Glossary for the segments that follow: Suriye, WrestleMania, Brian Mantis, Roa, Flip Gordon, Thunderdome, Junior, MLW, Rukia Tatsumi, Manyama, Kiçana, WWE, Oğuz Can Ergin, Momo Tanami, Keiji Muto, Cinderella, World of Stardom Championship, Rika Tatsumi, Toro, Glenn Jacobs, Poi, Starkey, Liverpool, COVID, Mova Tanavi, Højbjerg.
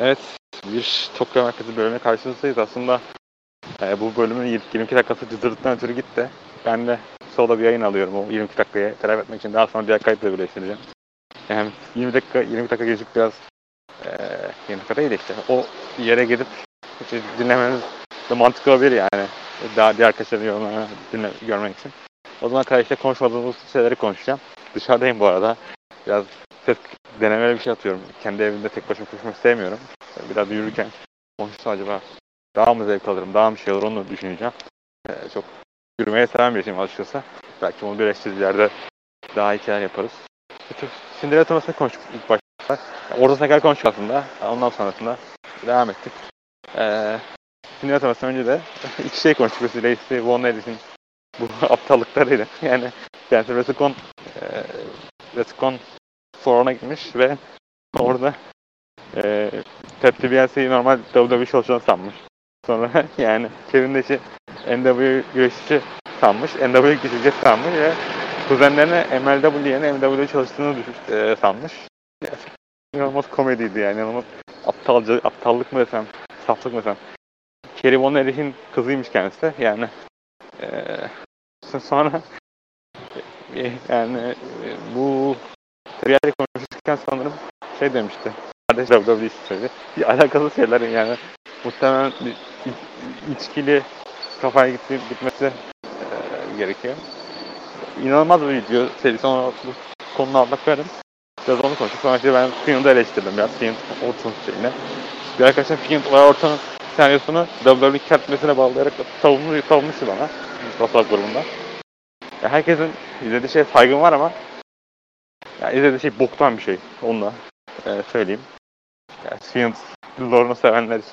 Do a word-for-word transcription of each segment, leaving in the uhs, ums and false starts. Evet, bir Tokyo Merkezi bölümüne karşınızdayız. Aslında e, bu bölümün yirmi iki dakikası cızırtıktan ötürü gitti. Ben de sola bir yayın alıyorum o yirmi iki dakikaya telafi etmek için. Daha sonra diğer kayıtla birleştireceğim. Yani yirmi dakika yirmi dakika gecikti biraz. E, yirmi dakika değil işte. O yere gidip işte dinlemeniz de mantıklı olabilir yani. Daha diğer arkadaşların yorumlarını dinle, görmek için. O zaman kardeşler konuşmadığımız şeyleri konuşacağım. Dışarıdayım bu arada. Biraz ses denemeli bir şey atıyorum. Kendi evimde tek başıma konuşmak sevmiyorum. Biraz yürürken konuşsam acaba daha mı zevk alırım, daha mı şey olur onu düşüneceğim. Ee, çok yürümeye seven birisiyim açıkçası. Belki onu birleştirdiği yerde daha iyi şeyler yaparız. Cinderella turnuvasını konuştuk ilk başta. Yani ortasına kadar konuştuk aslında. Ondan sonrasında devam ettik. Ee, Cinderella turnuvasından önce de iki şey konuştuk. Lacey, One Edis'in bu aptallıklarıyla. Yani kendisi Resicon e, Resicon soruna gitmiş ve orada e, Tepsi B N C'yi normal W W E çalışan sanmış. Sonra yani çevrinde işi N W güreşçi sanmış. N W güreşçi sanmış ve kuzenlerine M L W yerine M W'de çalıştığını düşmüş, e, sanmış. İnanılmaz komediydi yani. İnanılmaz aptalca, aptallık mı desem, saflık mı desem. Kerivon Erih'in kızıymış kendisi. Yani e, sonra e, yani e, bu Suriye'yle konuşurken sanırım şey demişti. Kardeş W W E söyledi. Bir alakalı şeyler yani. Muhtemelen içkili kafaya gitmesi, gitmesi e, gerekiyor. İnanılmaz bir video serisi. Onu bu konunu almak verim. Biraz onu konuştuk. Sonra işte ben Fiend'i eleştirdim biraz. Fiend Orton şeyine. Bir arkadaşım Fiend Orton'un senaryosunu W W E kertmesine bağlayarak savunmuş, savunmuştu bana. WhatsApp grubunda. Ya herkesin izlediği şeye saygım var ama yani izlediği şey boktan bir şey. Onunla e, söyleyeyim. Yani Fiend lorunu sevenler için.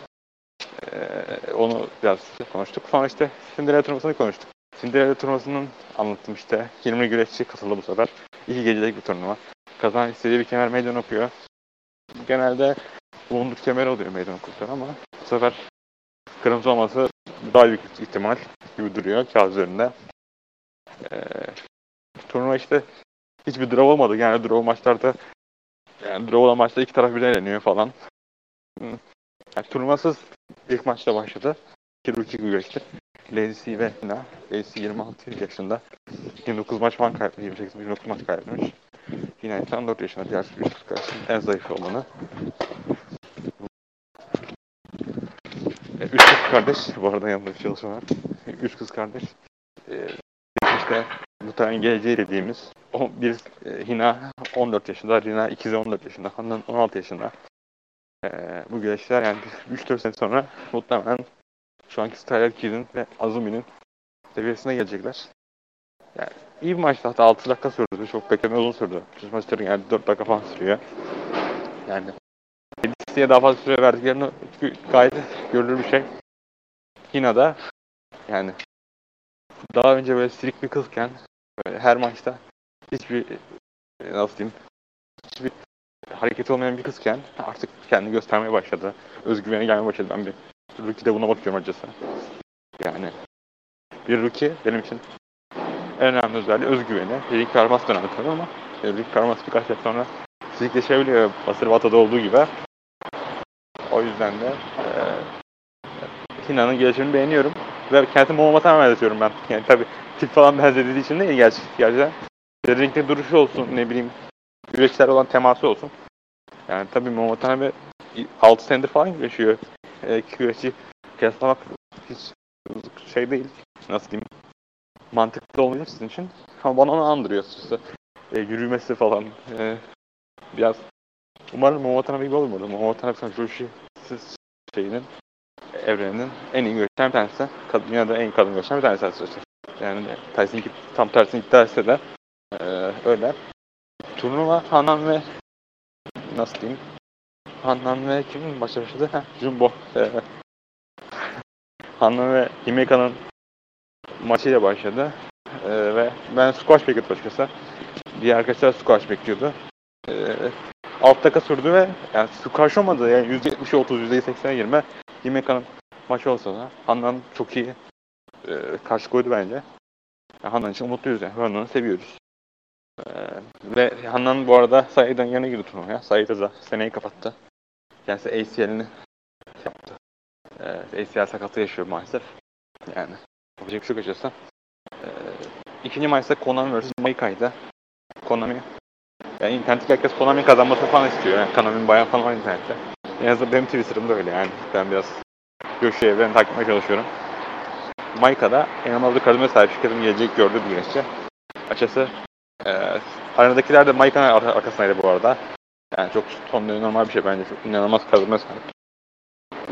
Ee, onu biraz konuştuk. Sonra işte Cinderella turnuvasını konuştuk. Cinderella turnuvasının anlattım işte. yirmi güreşçi katıldı bu sefer. İki gecelik bir turnuva. Kazanan istediği bir kemer meydan okuyor. Genelde bulunduk kemer oluyor meydan okurken ama bu sefer kırmızı olması daha büyük ihtimal gibi duruyor kağıt üzerinde. Ee, turnuva işte hiçbir draw olmadı. Yani draw maçlarda yani draw olan maçta iki taraf birden eleniyor falan. Hmm. Yani turnuvasız ilk maçla başladı. iki üç güreşti. Lacey ve Hina. Lacey yirmi altı yaşında. yirmi dokuz maç falan kaybetmiş. yirmi sekiz yirmi dokuz maç kaybetmiş. Hina ise on dört yaşında. Diğer güreşçiler karşısında en zayıf olanı. Üç kız kardeş. Bu arada yanında bir çalışma var. Üç kız kardeş. Ee, işte bu tane geleceği dediğimiz. Bir Hina on dört yaşında. Rina ikizi on dört yaşında. Handan on altı yaşında. Ee, bu güreşler yani üç dört sene sonra muhtemelen şu anki Starkey Kid'in ve Azumi'nin seviyesine gelecekler. Yani iyi bir maçtı, hatta altı dakika sürdü. Çok bekleme uzun sürdü. Çünkü maçların yani dört dakika falan sürüyor. Yani yedisiye daha fazla süre verdiklerini gayet görülür bir şey. Hina'da yani daha önce böyle silik bir kızken her maçta hiçbir nasıl diyeyim hiçbir hareketi olmayan bir kızken artık kendini göstermeye başladı. Özgüveni gelmeye başladı. Ben bir Rookie'de buna bakıyorum acısı. Yani bir Rookie benim için en önemli özelliği özgüveni. Rick Karmas dönemi tabii ama Rick Karmas birkaç yıl sonra fizikleşebiliyor. Basır Vata'da olduğu gibi. O yüzden de e, Hina'nın gelişimini beğeniyorum. Ve kendisi Momo Tanami ediyorum ben. Yani tabii tip falan benzediği için değil gerçek. Gerçekten ringde duruşu olsun ne bileyim. Güreşçilerle olan teması olsun. Yani tabii Momo Tanami altı senedir falan güreşiyor. E, güreşçi kıyaslamak hiç şey değil. Nasıl diyeyim? Mantıklı olmayacak sizin için. Ama bana onu andırıyor açıkçası. E, yürümesi falan. E, biraz umarım Momo Tanami gibi olmadı. Momo Tanami Sanjoshi şeyinin evreninin en iyi güreşçiler bir tanesi. Dünyada en kadın güreşçiler bir tanesi açıkçası. Yani Tyson tam tersini iddia etse de e, öyle. Turnuva Handan ve nasıl diyeyim? Handan ve kimin başa başladı? Ha, Jumbo. Ee, Handan ve Himeka'nın maçıyla başladı. Ee, ve ben squash bekliyordum başkası. Diğer arkadaşlar squash bekliyordu. Ee, alt dakika sürdü ve yani squash olmadı. Yani yüzde yetmişe otuz, yüzde seksene yirmi. Himeka'nın maçı olsa da Handan çok iyi e, karşı koydu bence. Yani Handan için umutluyuz yani. Handan'ı seviyoruz. Ee, ve Handan bu arada Said'den yerine girdi turnuvaya. Said'i de seneyi kapattı. Kendisi A C L'ini yaptı. Ee, A C L sakatlığı yaşıyor maalesef. Yani yapacak bir şey kaçıyorsa. Ee, ikinci maçta Konami versus. Maikai'da. Konami. Yani internetteki herkes Konami kazanması falan istiyor. Yani Konami'nin bayağı falan var internette. En azından benim Twitter'ımda öyle yani. Ben biraz Gökşehir'e ben takip etmeye çalışıyorum. Maika'da inanılmaz bir kademe sahip şirketim gelecek gördü bir güneşçe. Açıkçası e, aranadakiler de Maika'nın arkasındaydı bu arada. Yani çok son derece normal bir şey bence. Çok inanılmaz kademe sahip.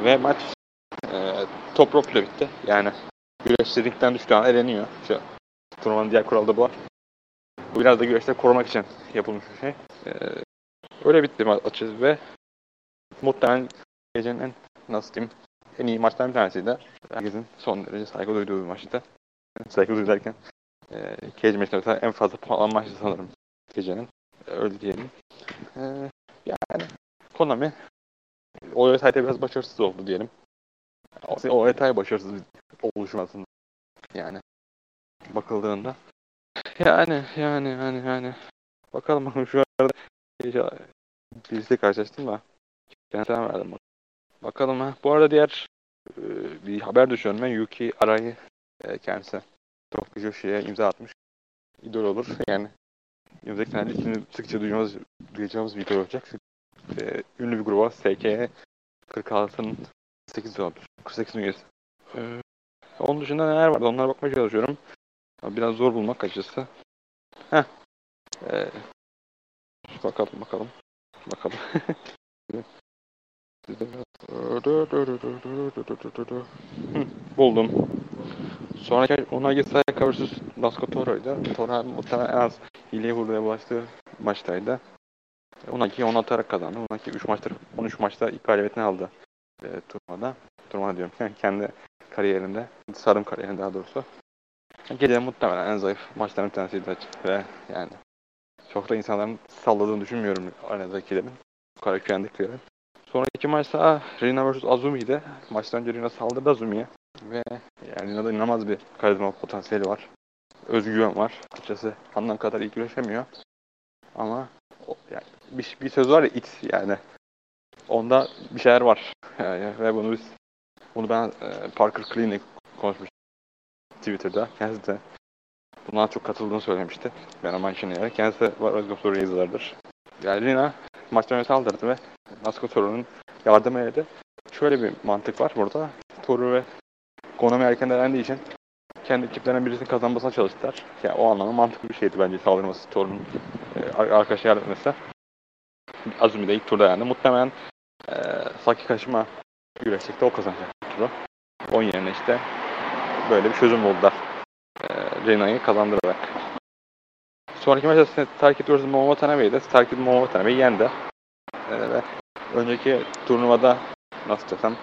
Ve maç e, top rope'la bitti. Yani güreşçi ringden düştüğü an eleniyor. Şu, turnuvanın diğer kuralı da bu var. Bu biraz da güreşleri korumak için yapılmış bir şey. E, öyle bitti maç açıkçası ve muhtemelen gecenin en, nasıl diyeyim, en iyi maçtan bir tanesiydi. Herkesin son derece saygı duyduğu bir maçtı. Saygı duyduğu derken e, cage maçlarında en fazla puanlanan maçtı sanırım gecenin. Öyle diyelim. E, yani Konami O Y T'de biraz başarısız oldu diyelim. O Y T'ye başarısız bir oluşum aslında. Yani bakıldığında. Yani yani yani yani. Bakalım şu arada birisiyle karşılaştım da. Kendisine verdim. Bakalım ha. Bu arada diğer e, bir haber düşüyorum ben. Yuki Arai'yi e, kendisi Tokyo Joshi'ye imza atmış. İdol olur. Yani önümüzdeki senede ismini sıkça duyacağımız, duyacağımız bir idol olacak. E, ünlü bir gruba S K E kırk altının kırk sekiz üyesi. E, onun dışında neler vardı? Onlara bakmaya çalışıyorum. Biraz zor bulmak açıkçası. Heh. E, bakalım bakalım. Bakalım. Buldum. Sonraki ona geçse karşısı Natsko Toro'ydu. Toro muhtemelen en az hileye vurduya bulaştığı maçtaydı. Onaki on atarak kazandı. Onaki üç maçtır on üç maçta ilk galibiyetini aldı. E, turnuvada. Turnuvada diyorum. Yani kendi kariyerinde, sarım kariyerinde daha doğrusu. Geriye muhtemelen en zayıf maçların bir tanesiydi ve yani çok da insanların salladığını düşünmüyorum aranızdakilerin. Bu kadar güvendikleri. Sonraki maçta Rina versus. Azumi'ydi. Maçtan önce Rina saldırdı Azumi'ye. Ve yani Rina'da inanılmaz bir karizma potansiyeli var. Özgüven var. Açıkçası Handan kadar iyi güreşemiyor. Ama o, yani, bir, bir söz var ya it yani. Onda bir şeyler var. Yani, ve bunu biz bunu ben e, Parker Kleen'le konuşmuştum Twitter'da. Kendisi de buna çok katıldığını söylemişti. Ben ama işini yarar. Kendisi var Özgür Suriye yazılardır. Yani Rina maçtan önce saldırdı ve Natsuko Toro'nun yardım edildi. Şöyle bir mantık var burada. Toro ve Konami erken elendiği için kendi ekiplerinden birisinin kazanmasına çalıştılar. Yani o anlamda mantıklı bir şeydi bence saldırması Toro'nun e, arkadaşı yardım etmesi. Azumi de ilk turda yendi. Muhtemelen e, Saki Kaşıma güreşecekti. O kazanacak turu. Onun yerine işte böyle bir çözüm buldular. E, Rena'yı kazandırarak. Sonraki maçta Starkey versus. Momo Tanavi'ydi. Starkey Momo Tanavi'yi yendi. Ve önceki turnuvada nasıl desem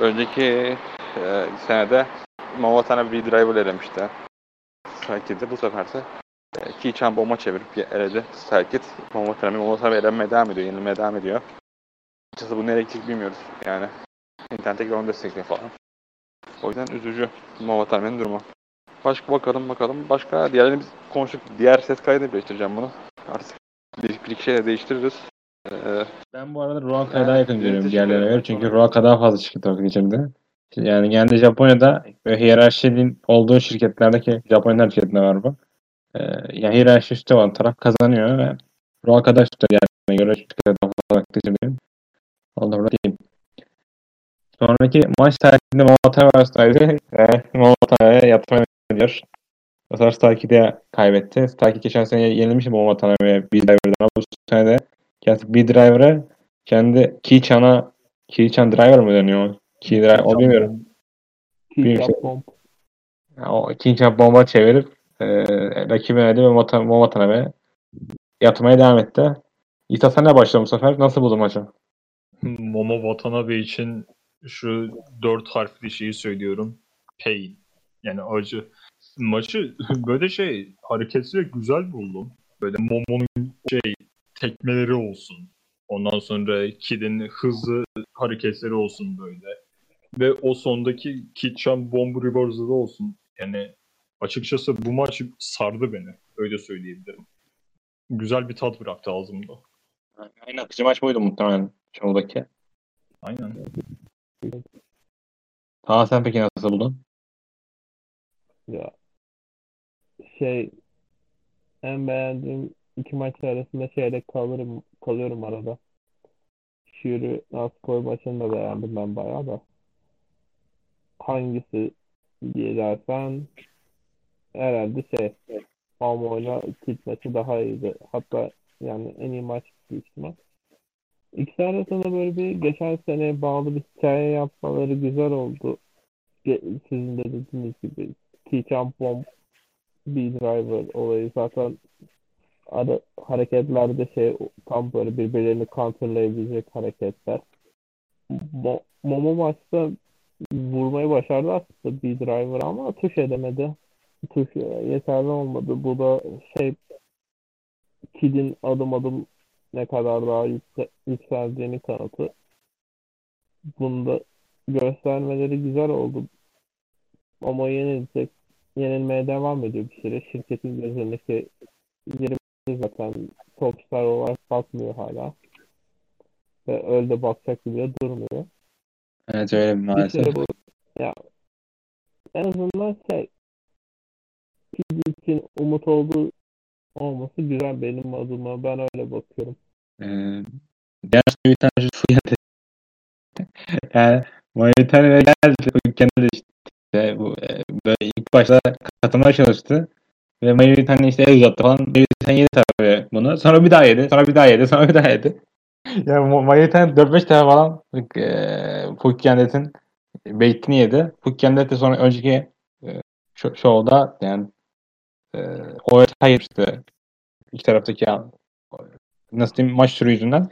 önceki e, senede Mova Tanavi bir driver elemişti Starkey'de. Bu seferse e, Kiçana bomba çevirip eledi Starkey. Mova Tanavi Mova Tanavi elenmeye devam ediyor, yenilmeye devam ediyor. Açıkçası bu nereye gidecek bilmiyoruz yani. İnternetteki onu destekliyor falan. O yüzden üzücü Mova Tanavi'nin durumu. Başka bakalım bakalım. Başka diğerlerini biz konuştuk. Diğer ses kaydını birleştireceğim bunu. Artık bir, bir iki şeyle değiştiririz. Ben bu arada Roaka'ya daha yakın görüyorum diğerlerine göre. Çünkü Roaka daha fazla şirket olarak içimde. Yani genelde Japonya'da hiyerarşinin olduğu şirketlerdeki Japonya'nın şirketinde var bu. Ee, yani hiyerarşi üstü olan taraf kazanıyor ve Roaka'da üstü diğerlerine göre şirketler daha fazla olarak içimdeyim. Oldu burada diyeyim. Sonraki maç tarihinde Momotan'a arasındaydı. Momotan'a yatırmaya ediyor. O sonra Starkey'i de kaybetti. Starkey geçen sene yenilmişti Momotan'a ve bir driver'dan. Bu sene de yani bir driver'a kendi Kiçana Kiçan driver mı deniyor? Ki driver o bilmiyorum. Ninja Bomb. Ya o Ninja Bomb'a çevirip eee rakibine eledi ve Momo Tanavi yatmaya devam etti. İtasana başladı bu sefer. Nasıl buldun maçı? Momo Watanabe için şu dört harfli şeyi söylüyorum. Pain. Yani acı. Maçı böyle şey hareketli güzel buldum. Böyle Momo'nun şey tekmeleri olsun. Ondan sonra Kid'in hızlı hareketleri olsun böyle. Ve o sondaki Kitchen Bomb Reverse'ı da olsun. Yani açıkçası bu maç sardı beni. Öyle söyleyebilirim. Güzel bir tat bıraktı ağzımda. Aynı akıcı maç buydu muhtemelen. çoğudaki. Aynen. Tamam, sen peki nasıl buldun? Ya şey, en beğendiğim iki maç arasında şeyde kalırım, kalıyorum arada. Şiiri Natsko başında beğendim ben bayağı da. Hangisi diye dersen herhalde şey, Momo'yla Kit maçı daha iyiydi. Hatta yani en iyi maç ihtimal. İkisi arasında böyle bir geçen seneye bağlı bir hikaye yapmaları güzel oldu. Sizin de dediğiniz gibi Kiçana Bomb B-Driver olayı zaten ara, hareketlerde şey tam böyle birbirlerini counterlayabilecek hareketler. Mo- Momo maçta vurmayı başardı aslında B-Driver ama tuş edemedi. Tuş yeterli olmadı. Bu da şey, Kid'in adım adım ne kadar daha yükse- yükseldiğini kanıtı. Bunu da göstermeleri güzel oldu. Ama yenilecek, yenilmeye devam ediyor bir süre. Şirketin gözündeki yeri zaten topstar olarak bakmıyor hala. Ve öyle de bakacak gibi de durmuyor. Evet öyle maalesef. Bu, ya, en azından şey, Kid için umut olduğu olması güzel benim adıma. Ben öyle bakıyorum. Ee, diğer bir tane Fuya dedi. Yani Moritani'ye geldi. Kendisi işte bu, böyle ilk başta katılmaya çalıştı. Ve Moritani işte el uzattı falan. Moritani yedi tabii bunu. Sonra bir daha yedi. Sonra bir daha yedi. Sonra bir daha yedi. Yani Moritani dört beş tane falan e, Fukigen'in beytini yedi. Fukigen de sonra önceki e, şovda yani Ee, o hayır işte iki taraftaki yani, nasıl diyeyim maç türü yüzünden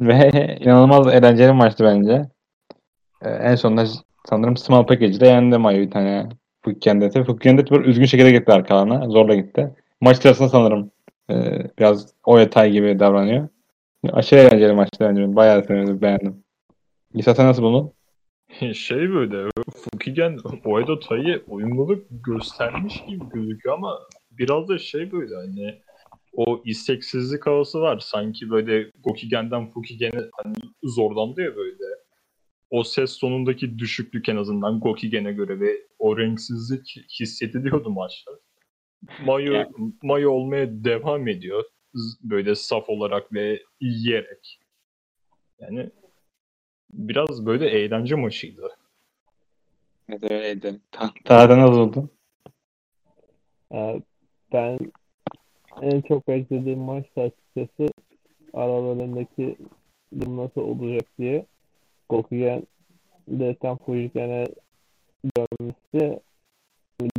ve inanılmaz eğlenceli maçtı bence. Ee, en sonunda sanırım small package'de yendi Mayu bir tane Fukigendet'i. Fukigendet böyle üzgün şekilde gitti arkalarına. Zorla gitti. Maç sırasında sanırım e, biraz o yatay gibi davranıyor. Aşırı eğlenceli maçtı bence. Bayağı sevdim, beğendim. İsa sen nasıl buldun? Şey böyle, Fukigen Oedo Tai'ye uyumluluk göstermiş gibi gözüküyor ama biraz da şey böyle hani o isteksizlik havası var. Sanki böyle Gokigen'den Fukigen'e hani zorlandı ya böyle. O ses tonundaki düşüklük en azından Gokigen'e göre ve o renksizlik hissediliyordu maçta. Mayu, Mayu olmaya devam ediyor. Böyle saf olarak ve yiyerek. Yani biraz böyle eğlence maçıydı. Evet öyleydi. Tahtada nasıl oldu? Ben en çok beklediğim maçta açıkçası aralarındaki durum nasıl olacak diye Gokugen Deten Fujigen'e dönmüştü.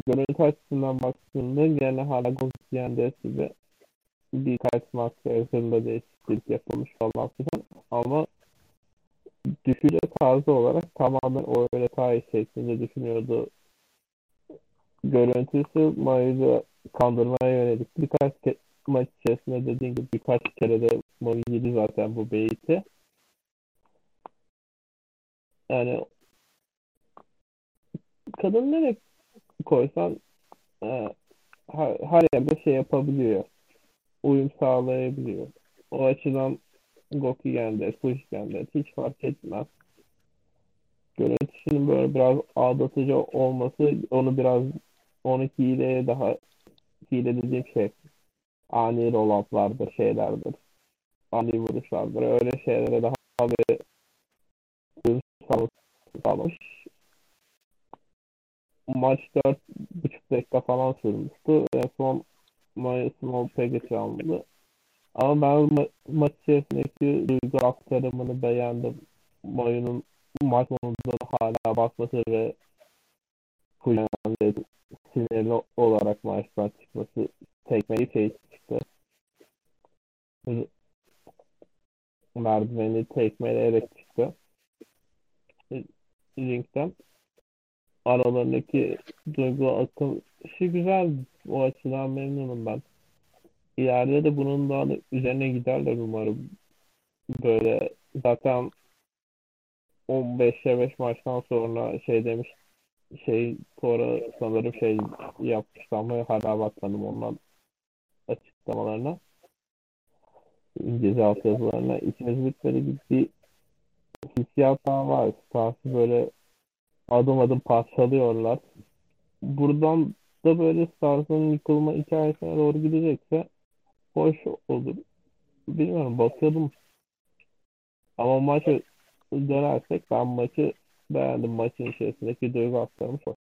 Görüntü açısından baktığında gene hala Gokugen Deten ve birkaç maçta arasında değişiklik yapılmış falan filan ama düşünce tarzı olarak tamamen o öyle tarih şeklinde düşünüyordu. Görüntüsü Mayu'yu kandırmaya yönelik. Birkaç ke- maç içerisinde dediğim gibi birkaç kere de Mayu yedi zaten bu beyti. Yani kadın nereye koysan e, her, her yerde şey yapabiliyor. Uyum sağlayabiliyor. O açıdan Gokugen'de, Fujigen'de hiç fark etmez. Görüntüsünün böyle biraz aldatıcı olması onu biraz onu hileye daha hile dediğim şey ani roll-up'lardır, şeylerdir. Ani vuruşlardır. Öyle şeylere daha bir uyum sağlamış. Maç dört buçuk dakika falan sürmüştü. En son Mayu Small Package alındı. Ama ben ma- maç içerisindeki duygu aktarımını beğendim. Mayu'nun maç sonunda hala basması ve Fujigen'in sinirli olarak maçtan çıkması tekmeyi şey çıktı. Merdiveni tekmeleyerek çıktı. Link'ten. Aralarındaki duygu akışı güzel. O açıdan memnunum ben. İleride de bunun daha da üzerine giderler umarım. Böyle zaten on beşe beş maçtan sonra şey demiş, şey Toro sanırım şey yapmıştı ama hala bakmadım ondan açıklamalarına. İngilizce alt yazılarla. İçinizlik böyle bir hissiyat var. Parti böyle adım adım parçalıyorlar. Buradan da böyle Stars'ın yıkılma hikayesine doğru gidecekse hoş olur. Bilmiyorum, bakıyordum. Ama maçı dönersek ben maçı beğendim. Maçın içerisindeki duygu aktarımı çok.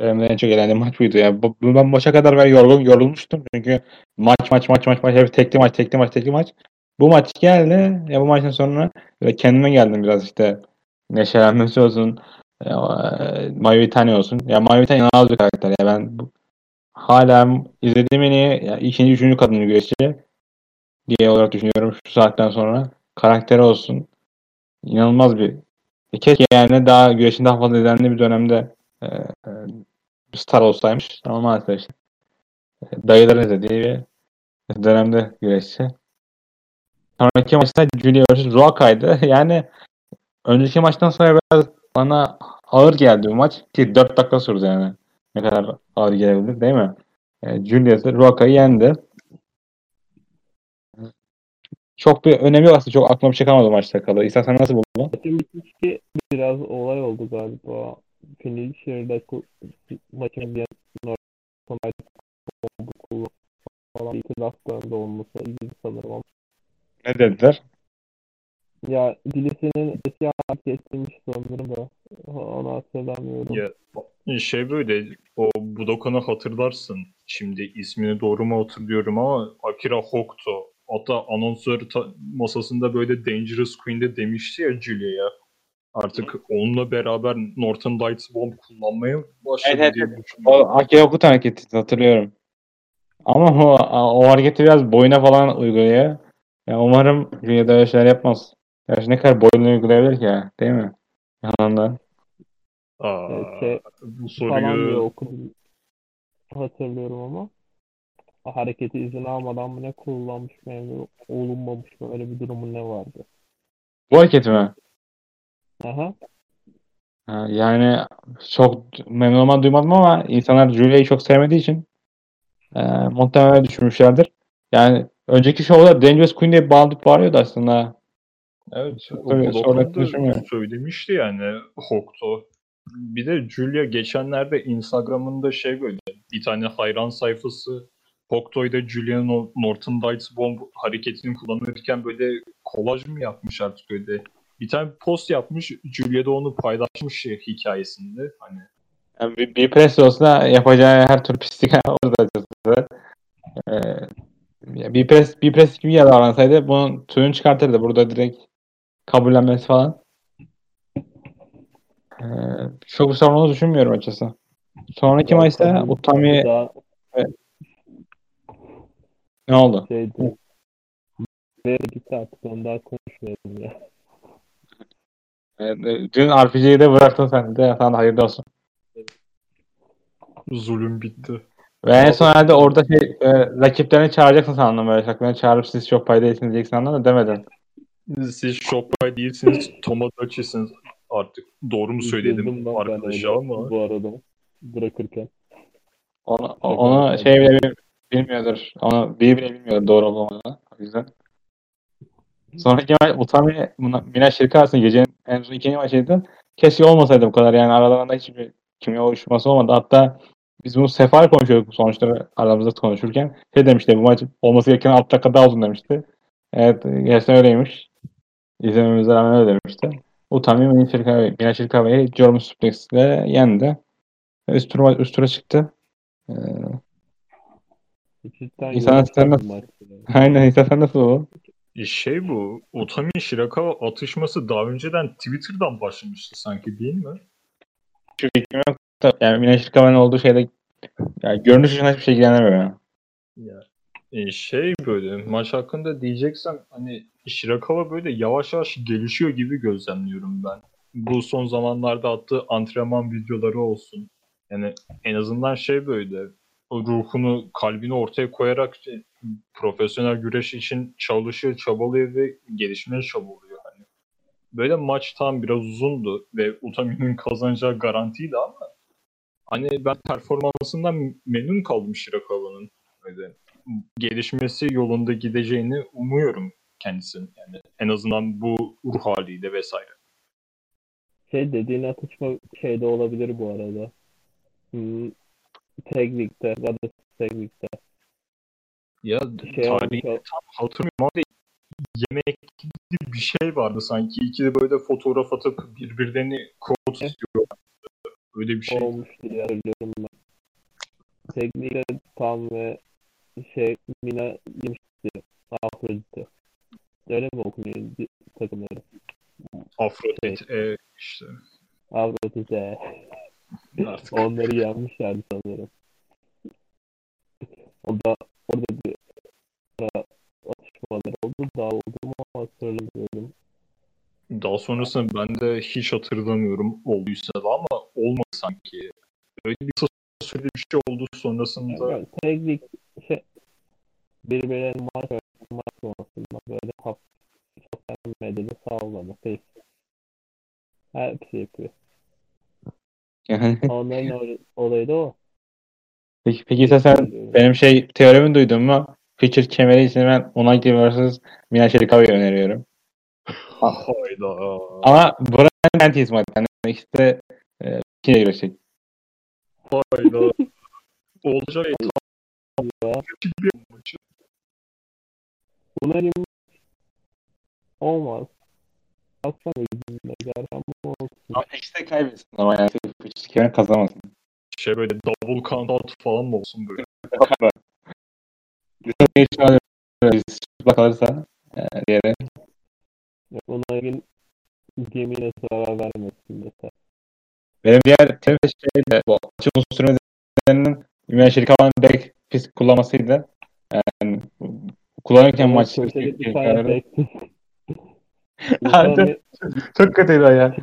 Benim de en çok eğlendiğim maç buydu. Yani ben maça kadar ben yorgun, yorulmuştum. Çünkü maç maç maç maç maç hep tekli maç tekli maç tekli maç. Bu maç geldi. Ya bu maçın sonra kendime geldim biraz işte. Neşelenmesi olsun. Mayu Tani olsun. Ya Mayu Tani inanılmaz bir karakter. Ya ben bu, hala izlediğim en iyi yani ikinci, üçüncü kadın güreşçi diye olarak düşünüyorum şu saatten sonra. Karakteri olsun. İnanılmaz bir. Keşke yani daha güreşin daha fazla izlendiği bir dönemde e, star olsaymış. Ama maalesef işte. Dayıların izlediği bir dönemde güreşçi. Sonraki maçta Julia versus Roa kaydı. Yani önceki maçtan sonra biraz bana ağır geldi bu maç. Ki dört dakika sürdü yani. Ne kadar ağır gelebilir değil mi? E, Julia Roa'yı yendi. Çok bir önemi yok aslında. Çok aklıma bir şey kalmadı maçta kaldı. İhsan sen nasıl buldun? Maçın bitişi biraz olay oldu galiba. Finisher'de maçın bir sonraki kombu falan itiraflarında olması ilgili sanırım. Ne dediler? Ya Gillis'in eski hareketi etmiş sanırım da. Onu hatırlamıyorum. Ya, şey böyle o Budokan'ı hatırlarsın. Şimdi ismini doğru mu hatırlıyorum ama Akira Hokuto. Hatta anonsör ta- masasında böyle Dangerous Queen'de demişti ya Julia'ya. Artık onunla beraber Northern Lights Bomb kullanmaya başladı evet, diye evet. O Akira Hokuto hareketi hatırlıyorum. Ama o, o hareketi biraz boyuna falan uyguluyor. Yani umarım Julia'da öyle şeyler yapmaz. Ya ne kadar boyuna uygulayabilir ki ya değil mi? Handan. Aa, şey, bu soruyu... Okudum. Hatırlıyorum ama. Hareketi izin almadan bile kullanmış mı, olunmamış mı, öyle bir durumun ne vardı? Bu hareketi mi? Aha. Yani çok memnun olma duymadım ama insanlar Julia'yı çok sevmediği için e, muhtemelen düşünmüşlerdir. Yani önceki şovda Dangerous Queen diye bağlanıp bağırıyordu aslında. Evet. Blok'ta söylemişti yani Hokuto. Bir de Julia geçenlerde Instagram'ında şey böyle bir tane hayran sayfası Hokuto'yda Julia'nın Northern Lights Bomb hareketini kullanırken böyle kolaj mı yapmış artık öyle. Bir tane post yapmış, Julia da onu paylaşmış hikayesinde. Hani. Yani bir, bir press olsa yapacağı her türlü pislik orada açıkçası. Ee, bir press, bir press gibi davransaydı bunun tüyünü çıkartırdı. Burada direkt kabullenmesi falan. Ee, çok bir sorun olduğunu düşünmüyorum açıkçası. Sonraki maçta Utami... Evet. Ne oldu? Şeydi. Ve gitti artık ondan konuşmayalım ya. Evet, dün R P G'yi de bıraktın sen de. Sana hayırlı olsun. Zulüm bitti. Ve en son halde orada şey, e, rakiplerini çağıracaksın sandım böyle. Rakiplerini çağırıp siz çok pay değilsiniz diyeceksin sandım da demedin. Siz çok pay değilsiniz. Tomodachi'siniz artık. Doğru mu söyledim arkadaşa ama? Bu arada bırakırken. Ona, ona şey bile bir... Bilmiyordur. Onu bir bile bilmiyordur doğru olmadığını. O yüzden. Sonraki maç Utami Mina şirka arasında gecenin en son ikinci maçıydı. Keşke olmasaydı bu kadar. Yani aralarında hiçbir kimya oluşması olmadı. Hatta biz bunu sefer konuşuyorduk sonuçta aramızda konuşurken. Şey demişti bu maç olması gereken alt dakika daha uzun demişti. Evet gerçekten öyleymiş. İzlememize rağmen öyle demişti. Utami Mina Shiroka'yı German Suplex ile yendi. Üst tura, üst tura çıktı. Ee, İnsan sen nasıl? Aynen insan sen nasıl o? Şey bu, Utami Shiroka atışması daha önceden Twitter'dan başlamıştı sanki değil mi? Şu fikrim yok da yani Mina Shiroka'nın olduğu şeyde yani görünüş için hiçbir şey ilgilenemiyor yani. Ya. E şey böyle maç hakkında diyeceksem hani Shiroka böyle yavaş yavaş gelişiyor gibi gözlemliyorum ben. Bu son zamanlarda attığı antrenman videoları olsun. Yani en azından şey böyle ruhunu, kalbini ortaya koyarak profesyonel güreş için çalışıyor, çabalıyor ve gelişmeye çabalıyor. Hani böyle maç tam biraz uzundu ve Utami'nin kazanacağı garantiydi ama hani ben performansından memnun kaldım Shirakawa'nın. gelişmesi yolunda gideceğini umuyorum kendisinin. Yani en azından bu ruh haliyle vesaire. Şey dediğin atışma şey de olabilir bu arada. Hmm, teknikte, kadın teknikte. Ya şey tarihi olmuş, tam hatırlamıyorum ama yemekli bir şey vardı sanki. İkili böyle fotoğraf atıp birbirlerini kod istiyorlar. Öyle bir şey olmuştu ya, hatırlıyorum ben. Teknikte tam ve şey Mina yemişti. Afrodite. Öyle mi okunuyor takımları? Afrodite şey, e, işte. Afrodite. Artık. Onları yanmışlardı sanırım. O da orada bir atışmalar oldu. Daha oldu mu hatırlamıyorum. Daha sonrasını ben de hiç hatırlamıyorum olduysa da ama olmadı sanki. Öyle bir kısa süreli bir şey oldu sonrasında. Yani teknik şey birbirine maç sonrasında böyle hap sosyal medyada sağlamak. Her şey yapıyor. Onların olayı da o. Peki, peki sen benim şey teoremi duydun mu? Feature kemeri için ben Unagi versus. Mina Shirakawa öneriyorum. Hayda. Ama Brian Mantis var. Yani işte e, ikiye girecek. Hayda. Olacak ya. Umarım olmaz. Aslan ödümle gerçekten bu olsun. Ama işte kaybetsin ama yani Feature kemeri kazanmasın. Şey böyle double count out falan mı olsun böyle? Bakalım. Bakalım sen. Diğeri. Onların gemiyle zarar vermesin mesela. Benim diğer temel şey de bu açı unsur medeninin Ümran Şirikavan'ın back piece kullanmasıydı. Yani kullanırken maç çekti. Abi çok kötüydü ya.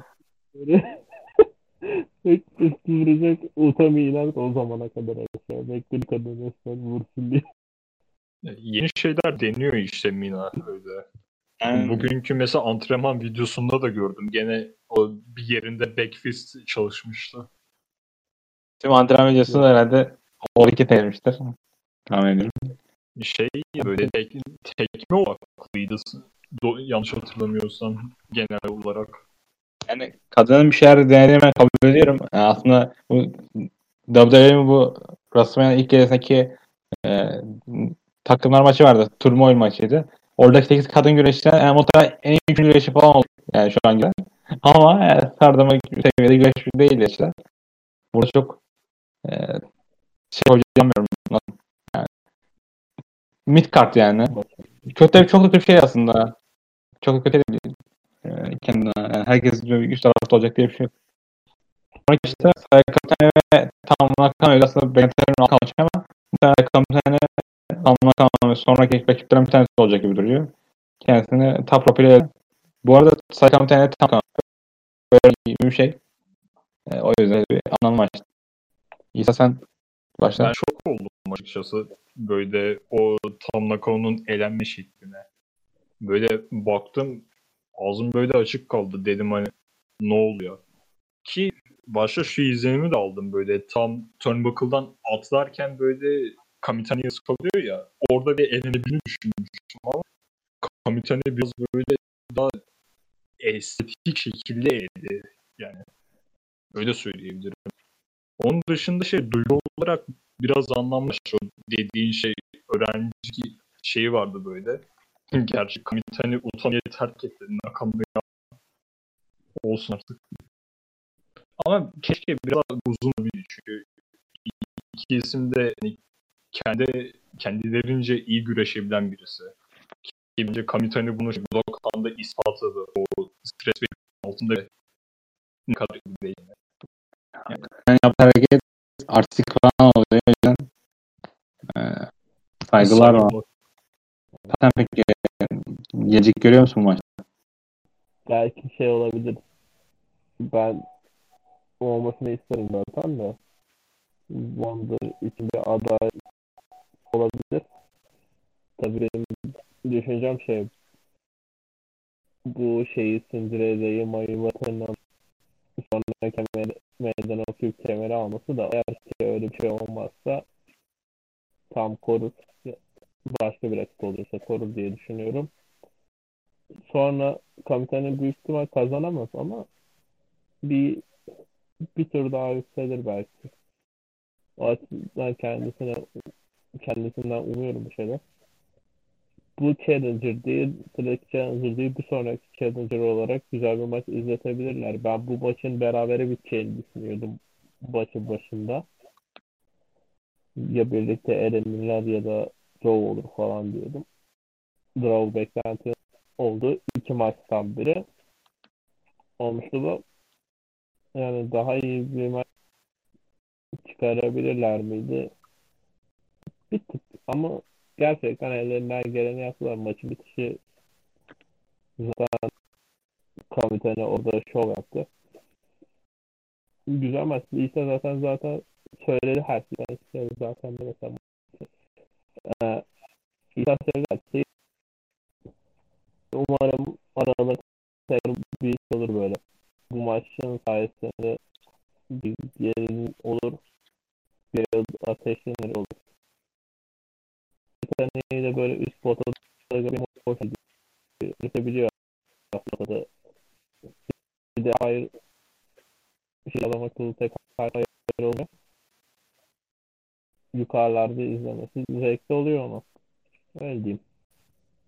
Öksürecek Utami ilan o zamana kadar arkadaşlar. Bekleyin kadın resmen vursun diye. Yeni şeyler deniyor işte Mina öyle. Yani. Bugünkü mesela antrenman videosunda da gördüm. Gene o bir yerinde backfist çalışmıştı. Tüm antrenman videosunda evet. Herhalde o hareket etmiştir. Tamam ederim. Şey böyle tek, tekme olaklıydı. Do- yanlış hatırlamıyorsam genel olarak. Yani kadının bir şeyler denediğini ben kabul ediyorum. Yani aslında bu W W E'nin bu WrestleMania ilk gecesindeki e, takımlar maçı vardı. Turmoil maçıydı. Oradaki sekiz kadın güreşçiler yani muhtemelen en iyi üçüncü güreşçi falan oldu. Yani şu an gelen. Ama yani, sardama seviyede güreşçi değil işte. Burada çok e, şey koyamıyorum. Yani, mid-card yani. Kötü, çok da kötü bir şey aslında. Çok da kötü değil. Kendine, yani herkes üç tarafta olacak diye bir şey yok. Sonra işte Kamitani ve Tamlakan öyle aslında Benetler'in halka olacak ama Kamitani ve Tamlakan ve sonraki rakiplerin bir tanesi olacak gibi duruyor. Kendisini top rope ile bu arada Kamitani ve Tamlakan böyle bir şey. E, o yüzden bir anlamı açtı. İsa sen başla. Ben şok oldum açıkçası. Böyle o Tamlakan'ın elenme şekline. Böyle baktım ağzım böyle açık kaldı. Dedim hani ne oluyor? Ki başta şu izlenimi de aldım böyle. Tam turnbuckle'dan atlarken böyle Kamitani kalıyor ya. Orada bir elenebilini düşünmüştüm ama Kamitani biraz böyle daha estetik şekilde eledi. Yani öyle söyleyebilirim. Onun dışında şey duygu olarak biraz anlamlı. Şu dediğin şey öğrenci şeyi vardı böyle. Gerçi Kamitani Utami'ye terk etti. Nakam'da olsun artık. Ama keşke biraz uzun bir çünkü iki isim de yani kendi kendilerince iyi güreşebilen birisi. Kimce Kamitani bunu blokanda ispatladı. O stres ve altında ne kadar iyi. Yani, yani yaptığı hareket artistik falan oluyor. O yüzden ee, saygılar var. Sen peki gecik görüyor musun maçta? Belki şey olabilir. Ben olmasını isterim zaten de. Wonder için bir aday olabilir. Tabii benim düşüneceğim şey bu şeyi Cinderella'yı Momo Tanami sonra kemer, meydan okuyup kemeri alması da eğer ki öyle bir şey olmazsa tam korur. başka bir rakip olursa Toro diye düşünüyorum. Sonra Kamitani büyük ihtimal kazanamaz ama bir bir tur daha yükselir belki. O açıdan kendisine kendisinden umuyorum bir şeyler. Bu Challenger değil, direkt Challenger değil, bir sonraki Challenger olarak güzel bir maç izletebilirler. Ben bu maçın berabere biteceğini düşünüyordum maçın başında. Ya birlikte elenirler ya da draw olur falan diyordum. Draw beklenti oldu. İki maçtan biri olmuştu da. Yani daha iyi bir maç çıkarabilirler miydi? Bir tık ama gerçekten ellerinden geleni yaptılar. Maçın bitişi zaten Kamitani orada şov yaptı. Güzel maç. İşte zaten zaten söyledi her şeyi. Zaten mesela ee, İsa Sevgi umarım aralar bir iş olur böyle. Bu maçın sayesinde bir yerin olur. Bir ateşlenir olur. Kamitani de böyle üst potada bir hoş üretebiliyor. Bir de hayır bir şey alamaktadır. Tek hayır oluyor. Yukarılarda izlemesi zevkli oluyor ama. Öyle diyeyim.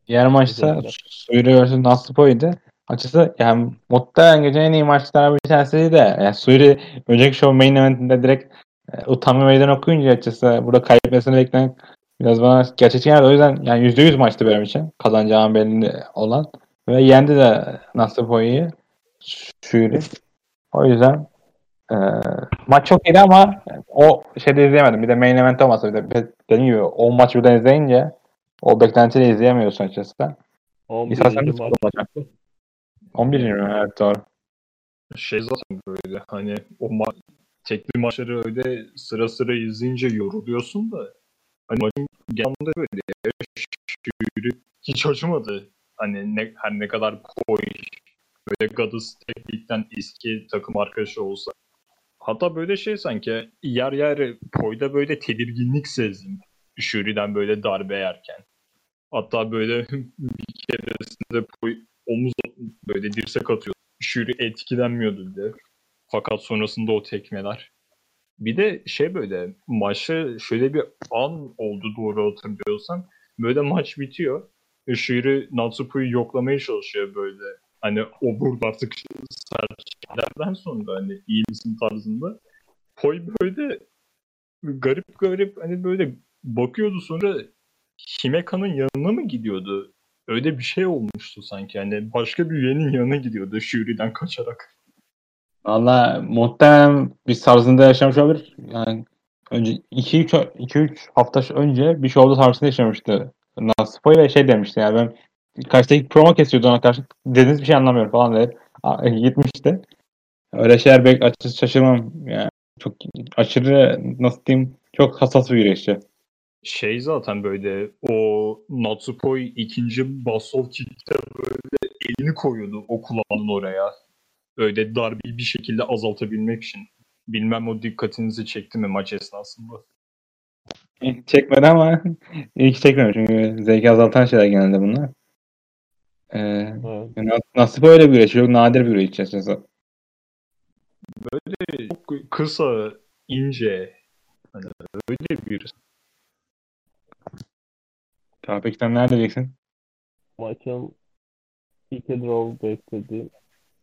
Diğer maçta Suriye versus Natsko Poi'ydi. Açıkçası yani muhtemelen geçen en iyi maçlardan bir tanesiydi de. Yani Suriye önceki show main eventinde direkt e, Utami meydan okuyunca açıkçası burada kaybetmesini bekleyen biraz bana gerçekçi geldi. O yüzden yani yüzde yüz maçtı benim için. Kazanacağım belli olan. Ve yendi de Natsko Poi'yi Suriye. O yüzden e, maç çok iyiydi ama o şeyde izleyemedim. Bir de main event olmasa bir de dediğim gibi on maç birden izleyince o beklentiyle izleyemiyorsun açıkçası. on birinci maç. on birinci maç. Evet doğru. Şey zaten böyle hani o ma- tekli maçları öyle sıra sıra izleyince yoruluyorsun da hani maçın genelde böyle şükrü hiç acımadı. Hani ne, her ne kadar Poi ve Goddess teknikten eski takım arkadaşı olsa. Hatta böyle şey sanki yer yer Poi'da böyle tedirginlik sezdim. Şuri'den böyle darbe yerken. Hatta böyle bir keresinde omuz böyle dirsek atıyor. Şuri etkilenmiyordu diye. Fakat sonrasında o tekmeler. Bir de şey böyle maçı şöyle bir an oldu doğru hatırlıyorsam. Böyle maç bitiyor. Şuri Natsupo'yu yoklamaya çalışıyor böyle. Hani o burada artık sert şeylerden sonra hani iyi misin tarzında. Poi böyle garip garip hani böyle bakıyordu sonra Himeka'nın yanına mı gidiyordu? Öyle bir şey olmuştu sanki. Yani başka bir üyenin yanına gidiyordu Shuri'den kaçarak. Valla muhtemelen bir sarsında yaşamış olabilir. Yani önce iki üç hafta önce bir şovda sarsında yaşamıştı. Naspoy ve şey demişti yani ben karşıdaki promo kesiyordu ona karşı dediğiniz bir şey anlamıyorum falan deyip gitmişti. Öyle şeyler belki açıkçası şaşırmam. Yani çok aşırı nasıl diyeyim çok hassas bir güreşçi. Şey zaten böyle o Natsupoi ikinci basol kick'te böyle elini koyuyordu o kulağının oraya. Öyle darbeyi bir şekilde azaltabilmek için. Bilmem o dikkatinizi çekti mi maç esnasında? Çekmedi ama iyi ki çekmemiş. Çünkü zevki azaltan şeyler genelde bunlar. Ee, evet. Natsupoi öyle bir güreşçi. Çok nadir bir güreşçi açıkçası. Böyle çok kısa, ince. Hani öyle bir Tamam peki sen nerede diyeceksin? Maçın iki draw beklediğim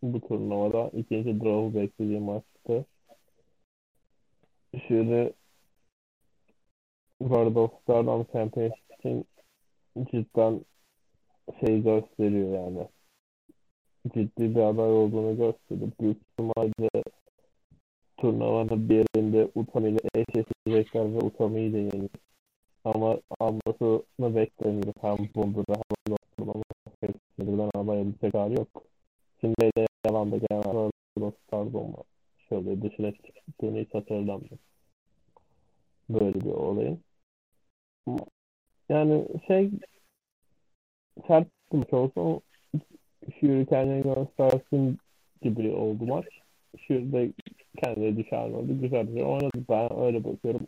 bu turnuvada ikinci draw beklediğim maçtı. Şöyle World of Stardom Championship için cidden şey gösteriyor yani. Ciddi bir aday olduğunu gösteriyor. Büyük ihtimalle turnuvanın bir yerinde Utami ile eşleşecekler ve Utami'yi de yenir. Ama ablasını beklemiyoruz. Hem bunda da hem bunda da buradan ablaya bir tek hali yok. Şimdi de yalan da genel Stardom var. Şöyle dışına çıktığını hiç hatırlamıyorum. Böyle bir olayın. Yani şey sert bir şey olsa Şuri kendini göstersin gibi oldu maç. Şuri de kendini dışarı oldu. Güzel bir şey oynadı. Ben öyle bakıyorum.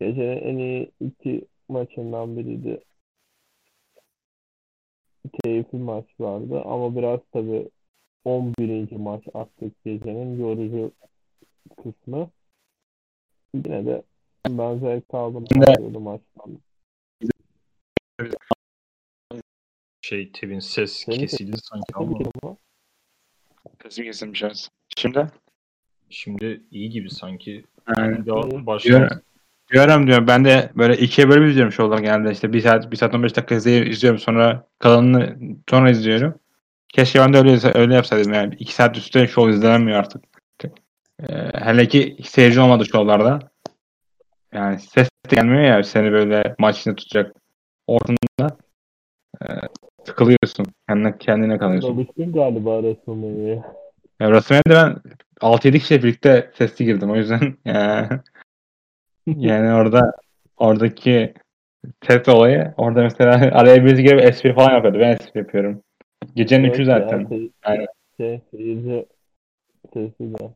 Gecenin en iyi iki maçından biriydi. Keyifli maç vardı ama biraz tabii on birinci maç artık gecenin yorucu kısmı. Yine de ben zevk aldım bu maçtan. Şey Tevin ses Senin kesildi ses, sanki ama. Sesim kesilmiş az. Şimdi? Şimdi iyi gibi sanki. Yani, başlıyorum. Diyorum diyorum ben de böyle ikiye bölüm izliyorum şu olan genelde işte bir saat bir saat on beş dakika izliyorum sonra kalanını sonra izliyorum. Keşke ben de öyle öyle yapsaydım yani iki saat üstü şov izlenmiyor artık. Ee, hele ki seyirci olmadı şovlarda. Yani ses de gelmiyor ya seni böyle maçını tutacak ortamda e, tıkılıyorsun kendine kendine kalıyorsun. Babıştın galiba Rasumaya. Ya Rasumaya da ben altı yedi kişiyle birlikte sesli girdim o yüzden. Yani orada oradaki ses olayı orada mesela araya birisi gibi espri falan yapıyordu. Ben espri yapıyorum. Gecenin üçü zaten. Yani seyirci sesi de.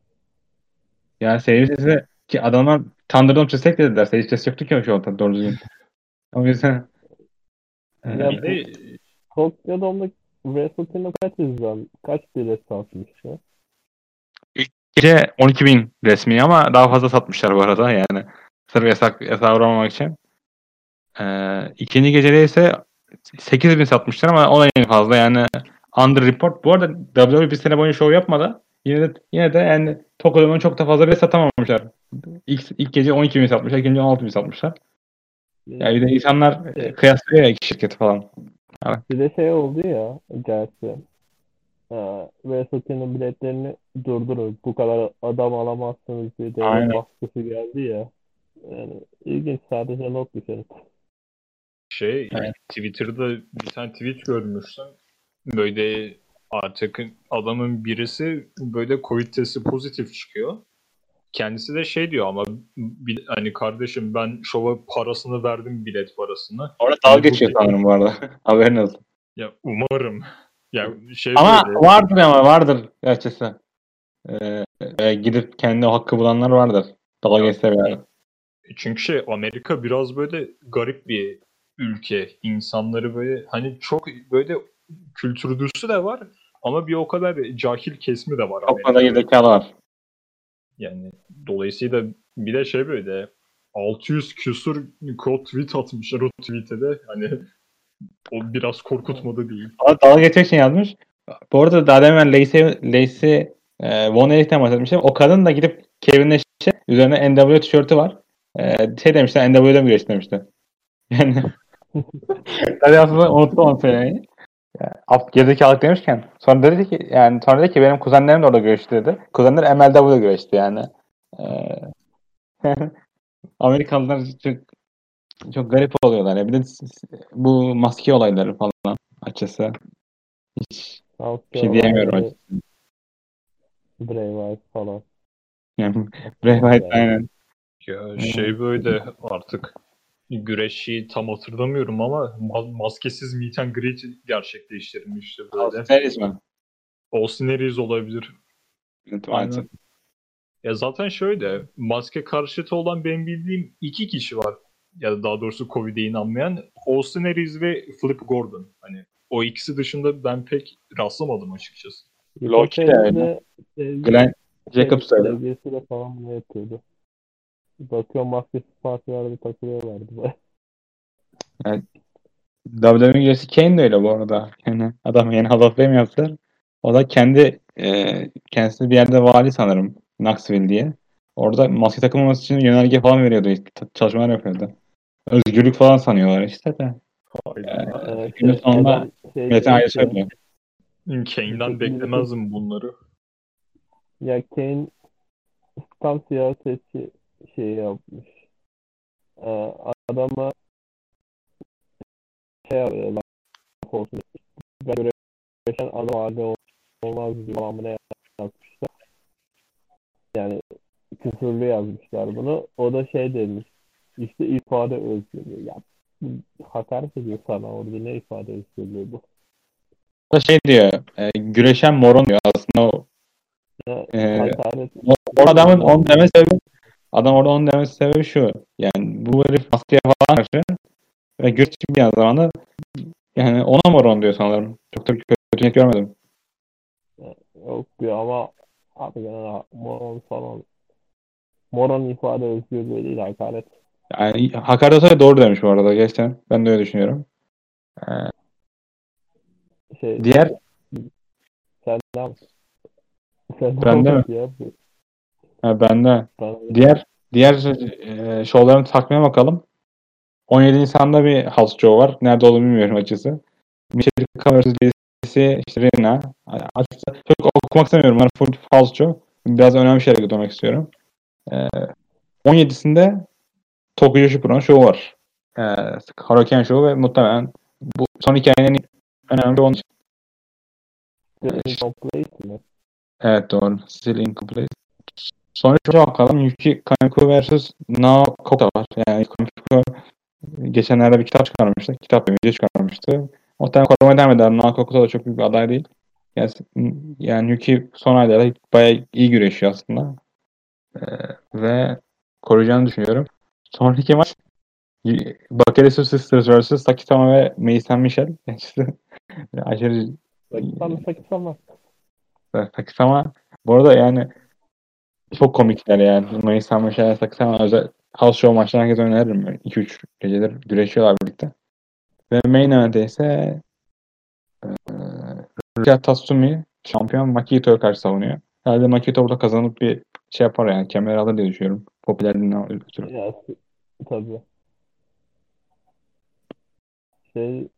Yani seyirci sesi ki adamlar Thunderdome sesi eklediler. Seyirci sesi yoktu ki o şu ortada doğru düzgün. O yüzden yani Tokyo'da Wrestle'ın kaç izlen? Kaç bir resmi atmış ya? İlk gece on iki bin resmi ama daha fazla satmışlar bu arada yani. Sırf yasak, yasağa uğramamak için. Ee, ikinci gecede ise sekiz bin satmışlar ama on en fazla yani under report. Bu arada W W E bir sene boyunca show yapmadı. Yine de yine de yani Tokyo'dan çok da fazla bile satamamışlar. İlk, ilk gece on iki bin satmışlar, ikinci on altı bin satmışlar. Yani bir de insanlar evet. Kıyaslıyor ya iki şirketi falan. Evet. Bir de şey oldu ya gerçi. Wrestle'ın biletlerini durdurun. Bu kadar adam alamazsınız diye devlet baskısı geldi ya. Yani ilginç sadece not düşerim. Şey evet. Twitter'da bir tane tweet görmüştüm. Böyle artık adamın birisi böyle Covid testi pozitif çıkıyor. Kendisi de şey diyor ama hani kardeşim ben şova parasını verdim bilet parasını. Orada dalga geçiyor sanırım bu arada. Haberin olsun. Ya umarım. Ya şey ama böyle... vardır ama vardır gerçekten. Ee, e, gidip kendi hakkı bulanlar vardır. Dalga geçse yani. Çünkü şey Amerika biraz böyle garip bir ülke. İnsanları böyle hani çok böyle kültür düstusu de var ama bir o kadar cahil kesimi de var. O kadar gerizekalı var. Yani dolayısıyla bir de şey böyle altı yüz küsur kod tweet atmışlar o tweet'e de hani o biraz korkutmadı değil. Ama dalga geçmek için yazmış. Bu arada daha demin Lacey Lacey e, Von Erich'ten bahsetmiştim. O kadın da gidip Kevin Nash'e üzerine N W tişörtü var. Şey demişler, N W'de mi geçti demişler. Yani tabii aslında unuttum onu söylemeyi. Gezekalık demişken sonra dedi ki yani sonra dedi ki benim kuzenlerim de orada görüştü dedi. Kuzenler M L W'de görüştü yani. Ee, Amerikalılar çok, çok garip oluyorlar ya. Bir de bu maske olayları falan açısı. Hiç bir şey diyemiyorum açıkçası. Bray Wyatt falan. Yani Bray Wyatt aynen. Ya şey böyle artık güreşi tam hatırlamıyorum ama maskesiz meet and greet gerçekleştirilmişti böyle. Austin Aries mi? Austin Aries olabilir. Evet, aynen. Ya zaten şöyle maske karşıtı olan benim bildiğim iki kişi var. Ya da daha doğrusu Covid'e inanmayan Austin Aries ve Flip Gordon. Hani o ikisi dışında ben pek rastlamadım açıkçası. Loki de Glenn Jacobs da falan bunu yapıyordu. Bakıyorum maskesiz partilerde takılıyorlardı. Yani, W W E gerisi Kane de öyle bu arada. Yani adam yeni Hazafley mi yaptılar? O da kendi e, kendisi bir yerde vali sanırım. Knoxville diye. Orada maske takılmaması için yönerge falan veriyordu. Çalışmalar yapıyordu. Özgürlük falan sanıyorlar işte de. Hayır. Günün sonunda milletin ayrı söylüyor. Kane'den beklemezdim bunları. Ya Kane tam siyasetçi şey yapmış. Ee, adama şey yapıyorlar. Ben görebilirsem adam halde olmaz diye amına yapmışlar. Yani küfürlü yazmışlar bunu. O da şey demiş. İşte ifade özgürlüğü. Ya hakaret ediyor sana orada ne ifade özgürlüğü bu? O da şey diyor. E, güreşen moron diyor aslında o. Ya, e, hakaret. O, o adamın onu demesi Adam orada onun demesi sebebi şu. Yani bu herif maskeye falan karşı Ve göçtüm bir zamanı yani ona moron diyor sanırım. Çok da kötü görmedim. Yok ya ama abi genel moron falan. Moron ifade özgürlüğü değil hakaret. Yani hakaret olsaydı doğru demiş bu arada gerçekten. Ben de öyle düşünüyorum. Ee, şey, diğer sen de sen de mi? Ya. Ha, ben de. Ben... Diğer diğer e, şovların takvime bakalım. on yedi Nisan'da bir house show var. Nerede olduğunu bilmiyorum açısı. Michelle Kamerasız Lacey, işte Rina. Açıkçası çok okumak istemiyorum. Ben full house show. Biraz önemli şeyler götürmek istiyorum. Ee, on yedisinde Tokyo Merkezi şovu var. Ee, Haruken şovu ve muhtemelen bu son hikayenin önemli olan için. Evet doğru. Still incomplete. Sonra şuna bakalım. Yuki Arai versus. Naokota var. Yani Yuki geçenlerde bir kitap çıkarmıştı. Kitap ve video çıkarmıştı. O tane korumaya devam eder. Naokota da çok büyük bir aday değil. Yani, yani Yuki son aylarda bayağı iyi güreşiyor aslında. Ee, ve koruyacağını düşünüyorum. Sonraki maç Bakerisu Sisters versus. Sakitama ve Meisan Michel. Aşırı... Sakitama, Sakitama. Sakitama. Bu arada yani çok komikler yani. Meisan Michel, Sakitama özel house show maçlarına herkese öneririm. iki üç geceler güreşiyorlar birlikte. Ve main event'e ise e, Rukia Tatsumi şampiyon Makito'ya karşı savunuyor. Herhalde Makito burada kazanıp bir şey yapar yani. Kemer alır diye düşünüyorum. Popülerliğinden ötürü. Ya, tabii. Şey...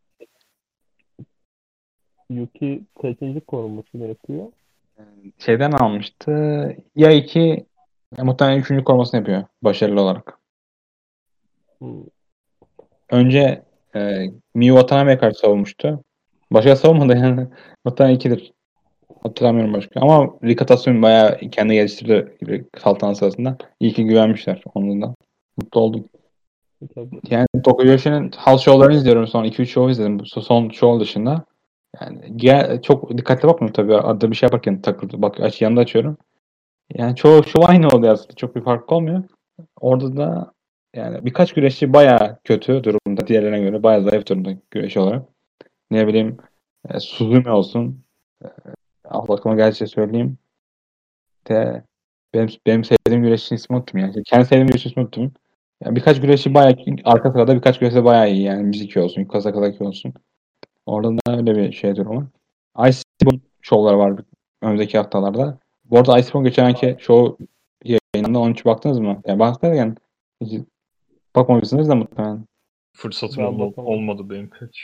Yuki teknik korumasını yapıyor. Şeyden almıştı. Ya iki... Ya, muhtemelen üçüncü korumasını yapıyor. Başarılı olarak. Hmm. Önce... E, Mova Watanabe'ye karşı savunmuştu. Başka savunmadı yani. Muhtemelen ikidir. Hatırlamıyorum başka. Ama Rika Tatsumi bayağı kendi geliştirdi saltanat sırasında. İyi ki güvenmişler onun da. Mutlu oldum. Tabii. Yani Tokuyoshi'nin house show'larını izliyorum. Son iki üç show izledim. Son show dışında. Yani gel, çok dikkatli bakmıyorum tabii. Arada bir şey yaparken takıldı. Bak aç, yanında açıyorum. Yani çoğu show aynı oluyor aslında. Çok bir fark olmuyor. Orada da yani birkaç güreşçi bayağı kötü durumda. Diğerlerine göre bayağı zayıf durumda güreş olarak. Ne bileyim e, Suzume olsun. E, Allah'ıma gerçekten söyleyeyim. De, benim, benim sevdiğim güreşçinin ismi unuttum yani. Kendi sevdiğim güreşçinin ismi unuttum. Yani birkaç güreşçi bayağı arka sırada birkaç güreşçi bayağı iyi yani. Müziki olsun, Kasakadaki olsun. Orada da öyle bir şey durumu. Ice Bomb şovları var önümüzdeki haftalarda. Bu arada Ice Bomb geçenki şov yayınında on üç baktınız mı? Yani baktınız yani. Bakmamışsınız da muhtemelen. Fırsatım olmadı, olmadı benim pek.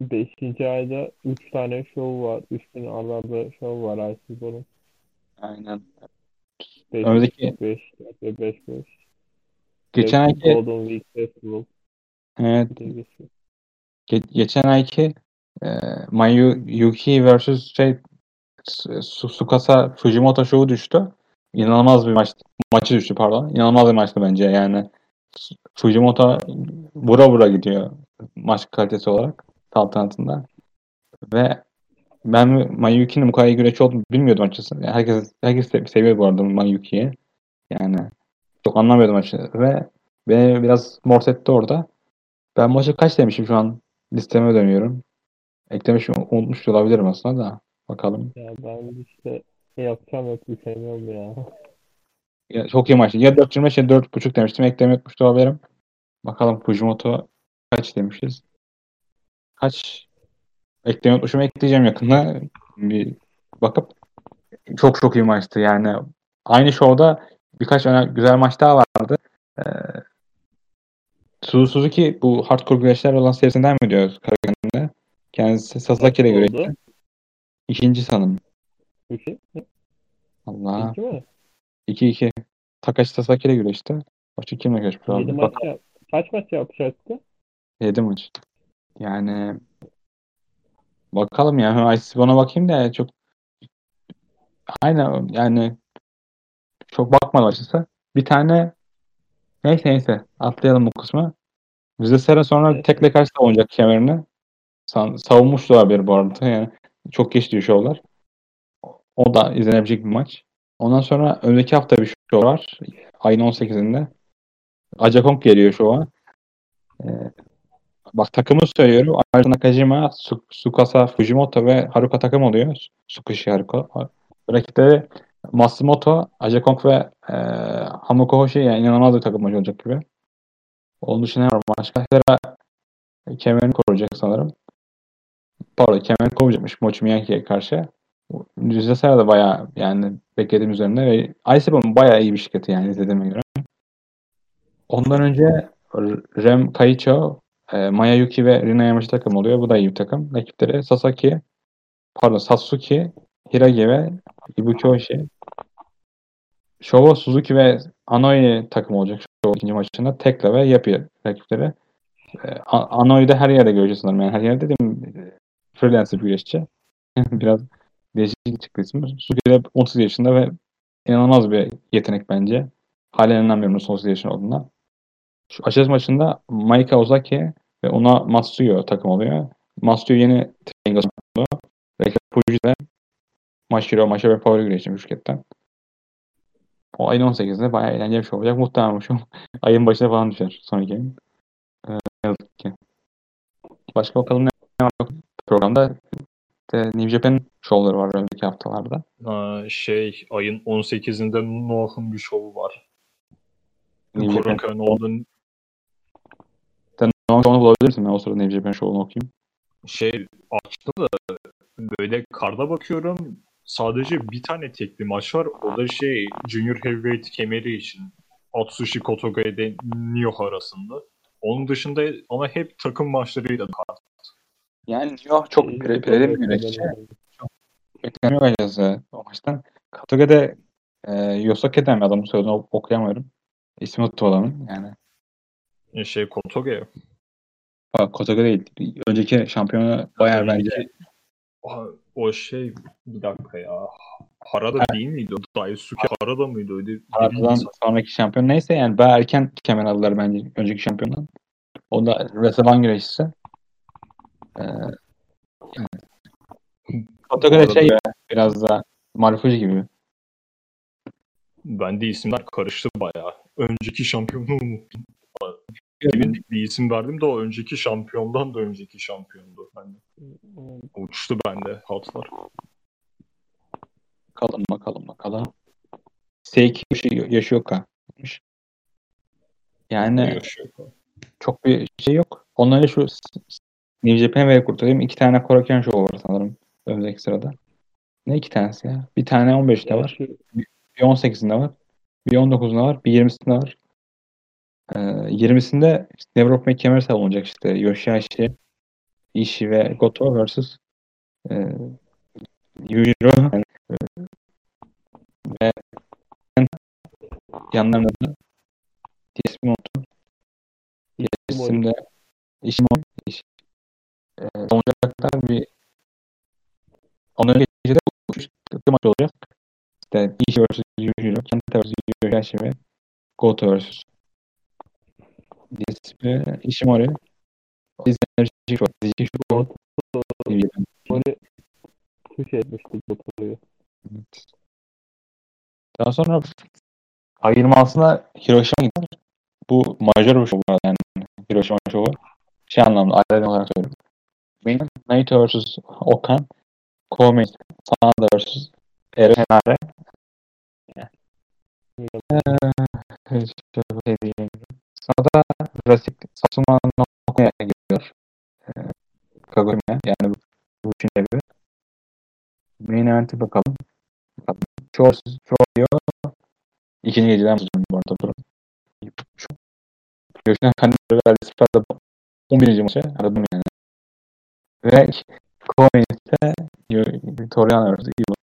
beşinci ayda üç tane show var. üç tane arada show var Iceborne'ın. Aynen. beş beş beş beş Geçen ayki Golden Week Festival. Evet. Ge- geçen ayki e, Mayu Yuki versus şey Tsukasa Fujimoto show'u düştü. İnanılmaz bir maçtı. Maçı düştü pardon. İnanılmaz bir maçtı bence yani. Fujimoto vura vura gidiyor maç kalitesi olarak. Alternatında. Ve ben Mayuki'nin bu kadar iyi güreşçi olduğunu bilmiyordum açıkçası. Yani herkes herkes seviyor bu arada Mayuki'yi. Yani çok anlamıyordum açıkçası. Ve beni biraz mort etti orada. Ben maçı kaç demişim şu an listeme dönüyorum. Eklemişim, unutmuş olabilirim aslında da. Bakalım. Ya ben işte yapacağım yok bir sevmiyorum ya. Ya. Çok iyi maçtı. Ya dört yirmi beş ya dört buçuk demiştim. Ekleme yokmuş olabilirim. Bakalım Fujimoto kaç demişiz. Kaç ekleme hoşuma ekleyeceğim yakında bir bakıp çok çok iyi maçtı yani aynı şovda birkaç önemli güzel maç daha vardı. Ee, Suzu Suzuki bu hardcore güreşler olan serisinden mi diyoruz Karagen'de? Kendisi Sasaki'yle güreşti. İkinci sanırım. İki. Allah. İki mi? İki iki. Takashi Sasaki'yle güreşti. Başka kimle güreşti? Yedi maç yap. Kaç maç yapacaktı? Yedi maç. Yani bakalım ya. Iceborne'a bakayım da çok aynen yani çok bakmadım açıkçası. Bir tane neyse neyse atlayalım bu kısmı. Bize sene sonra evet. Tekle karşı savunacak kemerini. Savunmuş da haber bu arada. Yani çok geç diyor şovlar. O da izlenebilecek bir maç. Ondan sonra önümüzdeki hafta bir şov var. Ayın on sekizinde. Ajakong geliyor şova. Eee bak takımı söylüyorum. Ayrıca Nakajima, Tsukasa Fujimoto ve Haruka takım oluyor. Tsukushi Haruka. Rakipleri Matsumoto, Ajakong ve e, Hamuko Hoshi, yani inanılmaz bir takım maçı olacak gibi. Onun dışında ne var? Başka Hera kemerini koruyacak sanırım. Pardon, kemerini koruyacakmış Mochimiyanki'ye karşı. Düzlesel de bayağı yani beklediğim üzerinde ve Aysepon bayağı iyi bir şirketi yani izlediğime göre. Ondan önce Rem Kaicho, e, Mayayuki ve Rina Yamachi takım oluyor. Bu da iyi bir takım. Rakipleri Sasaki, pardon Satsuki, Hirage ve Ibuki Oshii. Showa Suzuki ve Anoa'i takım olacak şu ikinci maçında. Tekla ve Yapı rakipleri. E, Anoa'yı da her yerde göreceğiz sanırım. Yani her yerde dediğim freelancer bir güreşçi. Biraz değişik çıktı ismi. Suzuki de otuz yaşında ve inanılmaz bir yetenek bence. Halen inanmıyorum otuz yaşında olduğuna. Şu açılış maçında Maika Ozaki ve ona Matsuyo takım oluyor. Matsuyo yeni Tengas'ın oldu. Rekla Puji'de Mashiro, Mashiro ve Power Güreş'in müşketten. O ayın on sekizinde bayağı eğlenceli bir şey olacak. Muhtemelen şu ayın başına falan düşer sonraki ayın. Ee, yazık ki. Başka bakalım ne var yok. Programda de New Japan şovları var önümüzdeki haftalarda. Aa, şey ayın on sekizinde Noah'ın bir şovu var. Korun Köy'ün olduğunu... Sen onu bulabilir misin? Ben o sırada New Japan şovunu okuyayım. Şey açtı da böyle karda bakıyorum. Sadece bir tane tekli maç var. O da şey Junior Heavyweight kemeri için. Atsushi Kotoge ile Nioh arasında. Onun dışında ama hep takım maçlarıyla kart. Yani Nioh çok prelim bir güreşçi. Çok bekleniyor açıkçası o maçtan. Kotoge'de e, Yosake'den bir adamın soyadını okuyamıyorum. İsmi Uttu olanın yani. Şey Kotoge. Bak Kotoge değil. Önceki şampiyonu bayağı bence. O, o şey bir dakika ya. Harada ha. değil miydi? Daisuke Harada mıydı? Öyle, Harada'dan sonraki şampiyon. Neyse yani bayağı erken kemer aldılar bence önceki şampiyondan. O da Resevan güreşçisi. Ee, yani. Kotoge de şey biraz daha Marufuji gibi. Bende isimler karıştı bayağı. Önceki şampiyonu unuttum. Bilindik bir isim verdim de o önceki şampiyondan da önceki şampiyondu. Yani uçtu bende hatlar. Bakalım bakalım bakalım. S iki şey yaşıyor kalmış. Yani yaşıyor. Çok bir şey yok. Onları şu New Japan'e kurtarayım. İki tane Korakuen show var sanırım önümüzdeki sırada. Ne iki tanesi ya? Bir tane on beşte var. Bir on sekizinde var, bir on dokuzunda var, bir yirmisinde var. Ee, yirmisinde işte Nevrop'un kemer savunacak işte. Yoshihashi, Ishii ve Goto vs. E, Yujiro yani, ve yanlarında da ismi oldu. Yirmisinde Ishii e, savunacaklar bir onları geçecek bir maç olacak. İşte Ishii versus. Yujiro, Kenta versus. Yoshihashi ve Goto versus. Disipli, Ishimori. İzlenir şey var. Dizicik şu var. Ishimori kuş etmişti Goto'yu. Daha sonra ayırmasına Hiroşima gider. Bu majör bir şov var yani. Hiroşima şovu. Şey anlamda, aileden olarak söylüyorum. Benim Naito versus. Okan. Komi, Sanada versus. Eren Henare. Sanada Rasik Satsuma Noko'ya geliyor. Kagome yani bu üçüne göre. Main event'e bakalım. Chor diyor. İkinci geceden bu arada durum. Yoshina Kandi'ye verdiği sıfırda on birinci maçı aradım yani. Ve Komi'de Toriano versus Ivo.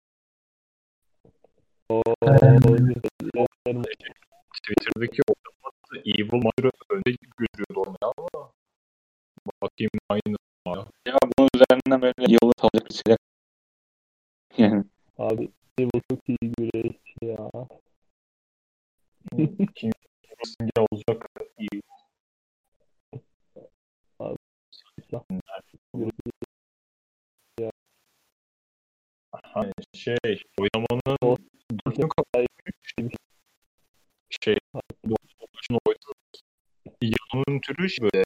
Twitter'daki ortamda Evil Mario önde görüyordu onu ama bakayım aynı mı? Ya bunun üzerinden böyle yolu salacak bir şey. Yani. Abi Evil çok iyi güreşçi ya. Kim single olacak Evil? Abi ya. Hani şey oynamanın dördünü kadar şey, doğrusu için oydu. Yanının türü şey böyle,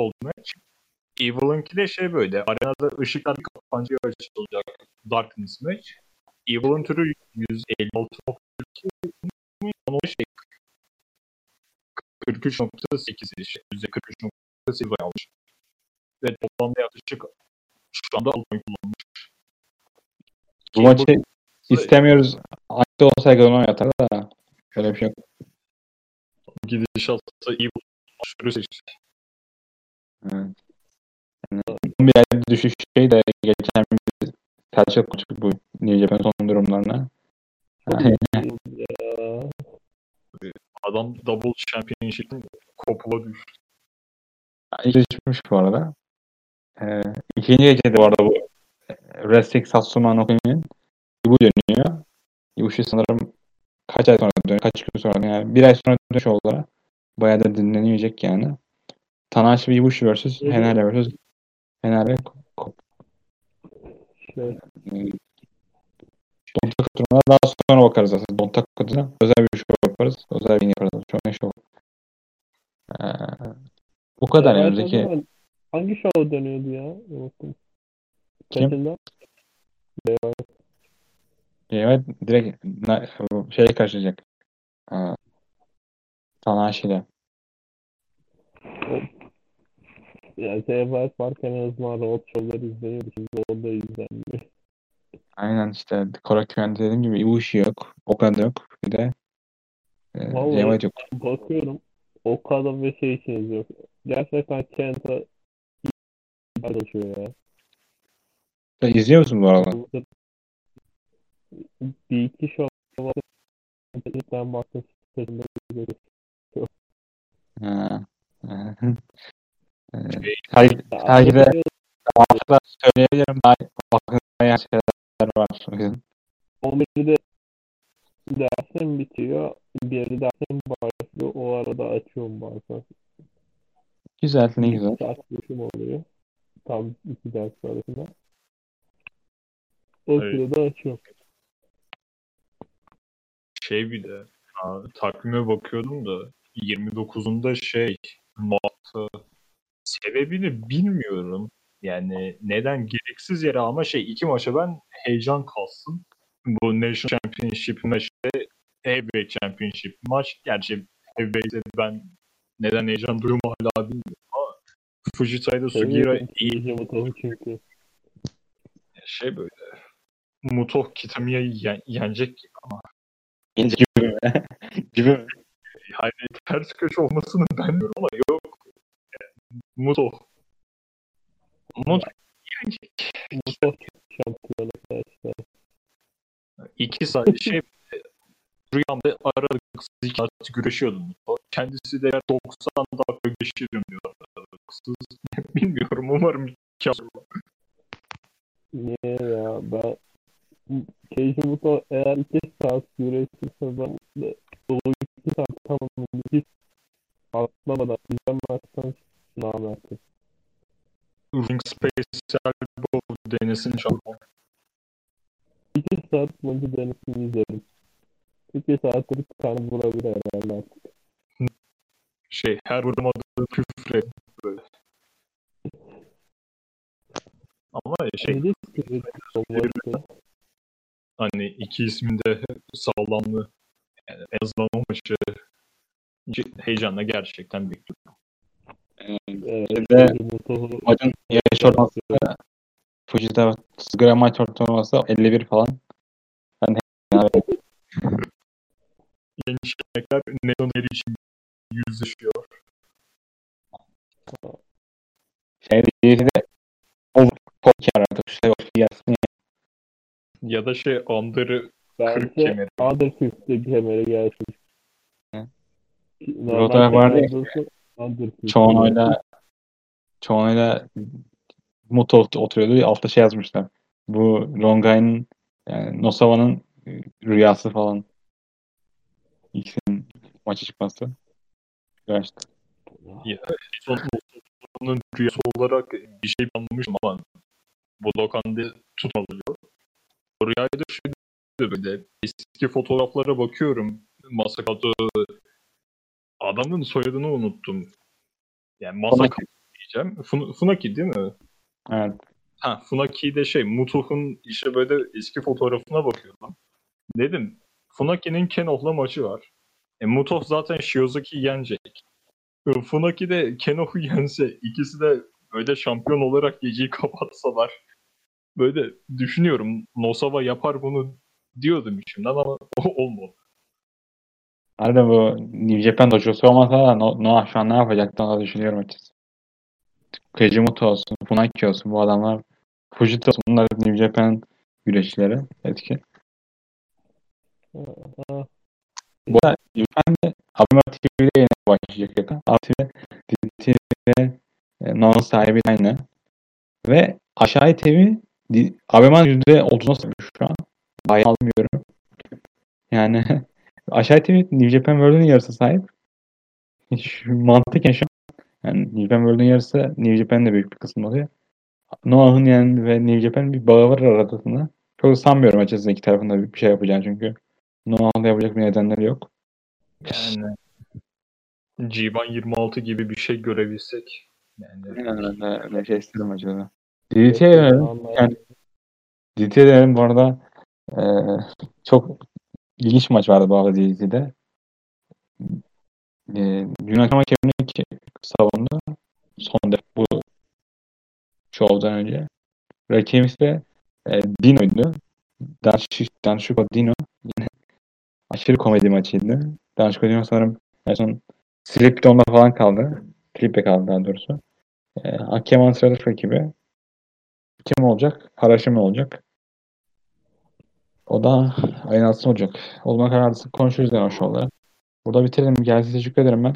oldu maç. Evil'ınki de şey böyle, arenada ışıklar bir kapanca ölçüsü olacak Darkness match. Evil'ın türü yüz elli altı nokta iki ama şey kırk üç nokta sekiz işte, yüzde kırk üç nokta sekiz almış. Ve toplamda yaklaşık şu anda altı kullanmış. Bu maçı Evil... istemiyoruz. Aynı olsaydı onu yatar da şöyle bir şey yok. Gidişatı Evil şöyle seçti. Evet. Bir yerde düşüş şey de geçen bir felçe konuştuk bu Ninja Bomb'un son durumlarına. Adam double championship'in kopula düştü. İlk düşmüş bu arada. Ee, ikinci gecede bu arada bu Resik Satsuma Noki'nin Ibu dönüyor. Ibu şey sanırım kaç ay sonra dönüyor, kaç gün sonra yani bir ay sonra dönüş oldu. Bayağı da dinlenmeyecek yani. Tanahashi Ibu versus Hanada versus Fener'e kop. Evet. Don Takatürk'e daha sonra bakarız aslında. Don Takatürk'e özel bir show yaparız. Özel bir yaparız. Şu an show. Ee, bu kadar yani. Önümüzdeki... Hangi show dönüyordu ya? Unuttum. Kim? Evet. Evet. Direkt şeye karşılayacak. Ee, Tanahashi'yle. Evet. Yani T V varken en azından rahat şovları izleniyordu. Şimdi o da izlenmiyor. Aynen işte. Koraküven'de dediğim gibi Ibushi yok. Okada yok. Bir de e, Vallahi yok. Bakıyorum. Okada ve şey için yok. Gerçekten Kenta çalışıyor ya. Sen izliyor musun bu arada? Bir iki şov var. Ben baktım. Ha. Hayır, hayır de hafta söyleyebilirim. Bakın şeyler var. on birde dersim bitiyor. bir dersim başlıyor. O arada açıyorum bazen. Güzel, ne güzel. Bir saat geçim oluyor. Tam iki ders arasında. O evet. Sırada açıyorum. Şey bir de abi, takvime bakıyordum da yirmi dokuzunda şey Mart'ta. Sebebini bilmiyorum. Yani neden gereksiz yere ama şey iki maça ben heyecan kalsın. Bu National Championship maçı ve Heavyweight Championship maç. Gerçi Heavyweight'de ben neden heyecan duyumu hala bilmiyorum ama Fujita'yla Sugira iyice mutlaka çünkü. Şey böyle Muto Kitami'yi yen- yenecek gibi ama. Yenecek gibi mi? Gibi mi? Yani ters köşe olmasını ben bilmiyorum ama yok. Muto. Muto. Muto şampiyonu arkadaşlar. İki sayı şey rüyamda aralıksız iki saat güreşiyordu Muto. Kendisi de doksan dakika güreşirim diyor aralıksız. Bilmiyorum, umarım iki saat. Niye ya ben Keiji Muto eğer iki saat güreşirse ben de o iki saat tamamını hiç atlamadan izlemezsen namerti. Ring Space'el bu denesini çalmak. İki saat boyunca denesini izledim. İki saattir kanı bulabilir herhalde artık. Şey, her vurma adını küfür et böyle. Ama şey... Hani iki ismin de sağlamlı. Yani en azından o maçı heyecanla gerçekten bekliyorum. Evet, de maçın yarış ortalaması Fujita Sugura maç ortalaması elli bir falan. Ben herhalde. Genç yemekler Nedoneri için yüzleşiyor. Şey diyeceği de o Poi artık şey yok yazsın ya. Ya da şey Under'ı kırk kemeri. Under kırk kemeri gelsin. Roda vardı ya. Çoğunayla Çoğunayla Muto oturuyordu. Altta şey yazmışlar. Bu Rongai'nin yani Nosawa'nın rüyası falan. İkisinin maça çıkması. Gerçekten. Ya, Nosawa'nın rüyası olarak bir şey anlamışım ama bu lokanda tutmalıyor. Rüyayı da şöyle böyle. Eski fotoğraflara bakıyorum. Masakato adamın soyadını unuttum. Yani Masaka diyeceğim. Fun- Funaki değil mi? Evet. Ha, Funaki de şey, Mutuh'un işte böyle eski fotoğrafına bakıyordum. Dedim, Funaki'nin Kenoh'la maçı var. E, Mutuh zaten Shiozaki yenecek. Funaki de Kenoh'u yense, ikisi de böyle şampiyon olarak geceyi kapatsalar. Böyle düşünüyorum, Nosawa yapar bunu diyordum içimden ama olmadı. Arada bu New Japan dojosu olmasa da Noah no, şu an ne yapacaktı onu düşünüyorum açıkçası. Kejimuto olsun, Funaki olsun, bu adamlar Fujita olsun, bunlar New Japan güreşçileri etki. Bu arada New Japan'de Abima T V'de yine başlayacak yakın. Abima T V'de non sahibi aynı. Ve aşağı T V Abima'nın yüzde otuzuna sokmuş şu an. Bayağı almıyorum. Yani aşağı T V New Japan World'un yarısı sahip. Hiç mantık yaşam. Yani New Japan World'un yarısı New Japan'ın da büyük bir kısmı oluyor. Noah'ın yani ve New Japan'ın bir bağı var arasında. Çok sanmıyorum açıkçası iki tarafında bir şey yapacağını çünkü. Noah'da yapacak bir nedenleri yok. Yani G bir yirmi altı gibi bir şey görebilsek. Yani yani öyle şey istedim acaba. D D T'ye verelim. Yani D D T'ye verelim bu arada. Ee, çok ilginç maç vardı bu arada D D T'de. Ee, Yunanistan hakemini ki savundu. Son defa bu şovdan önce. Rakibimiz de e, Dino'ydu. Danışko Dino. Yani aşırı komedi maçıydı. Danışko Dino sanırım en son Slip'te onda falan kaldı. Klip'e kaldı daha doğrusu. E, hakem antrenörü rakibi. Kim olacak? Haraşim olacak. O da aynı aslında olacak. Olma kararlısı konuşuruz yani o şovlara. Burada bitirelim. Gelsin teşekkür ederim ben.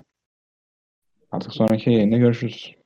Artık sonraki yayında görüşürüz.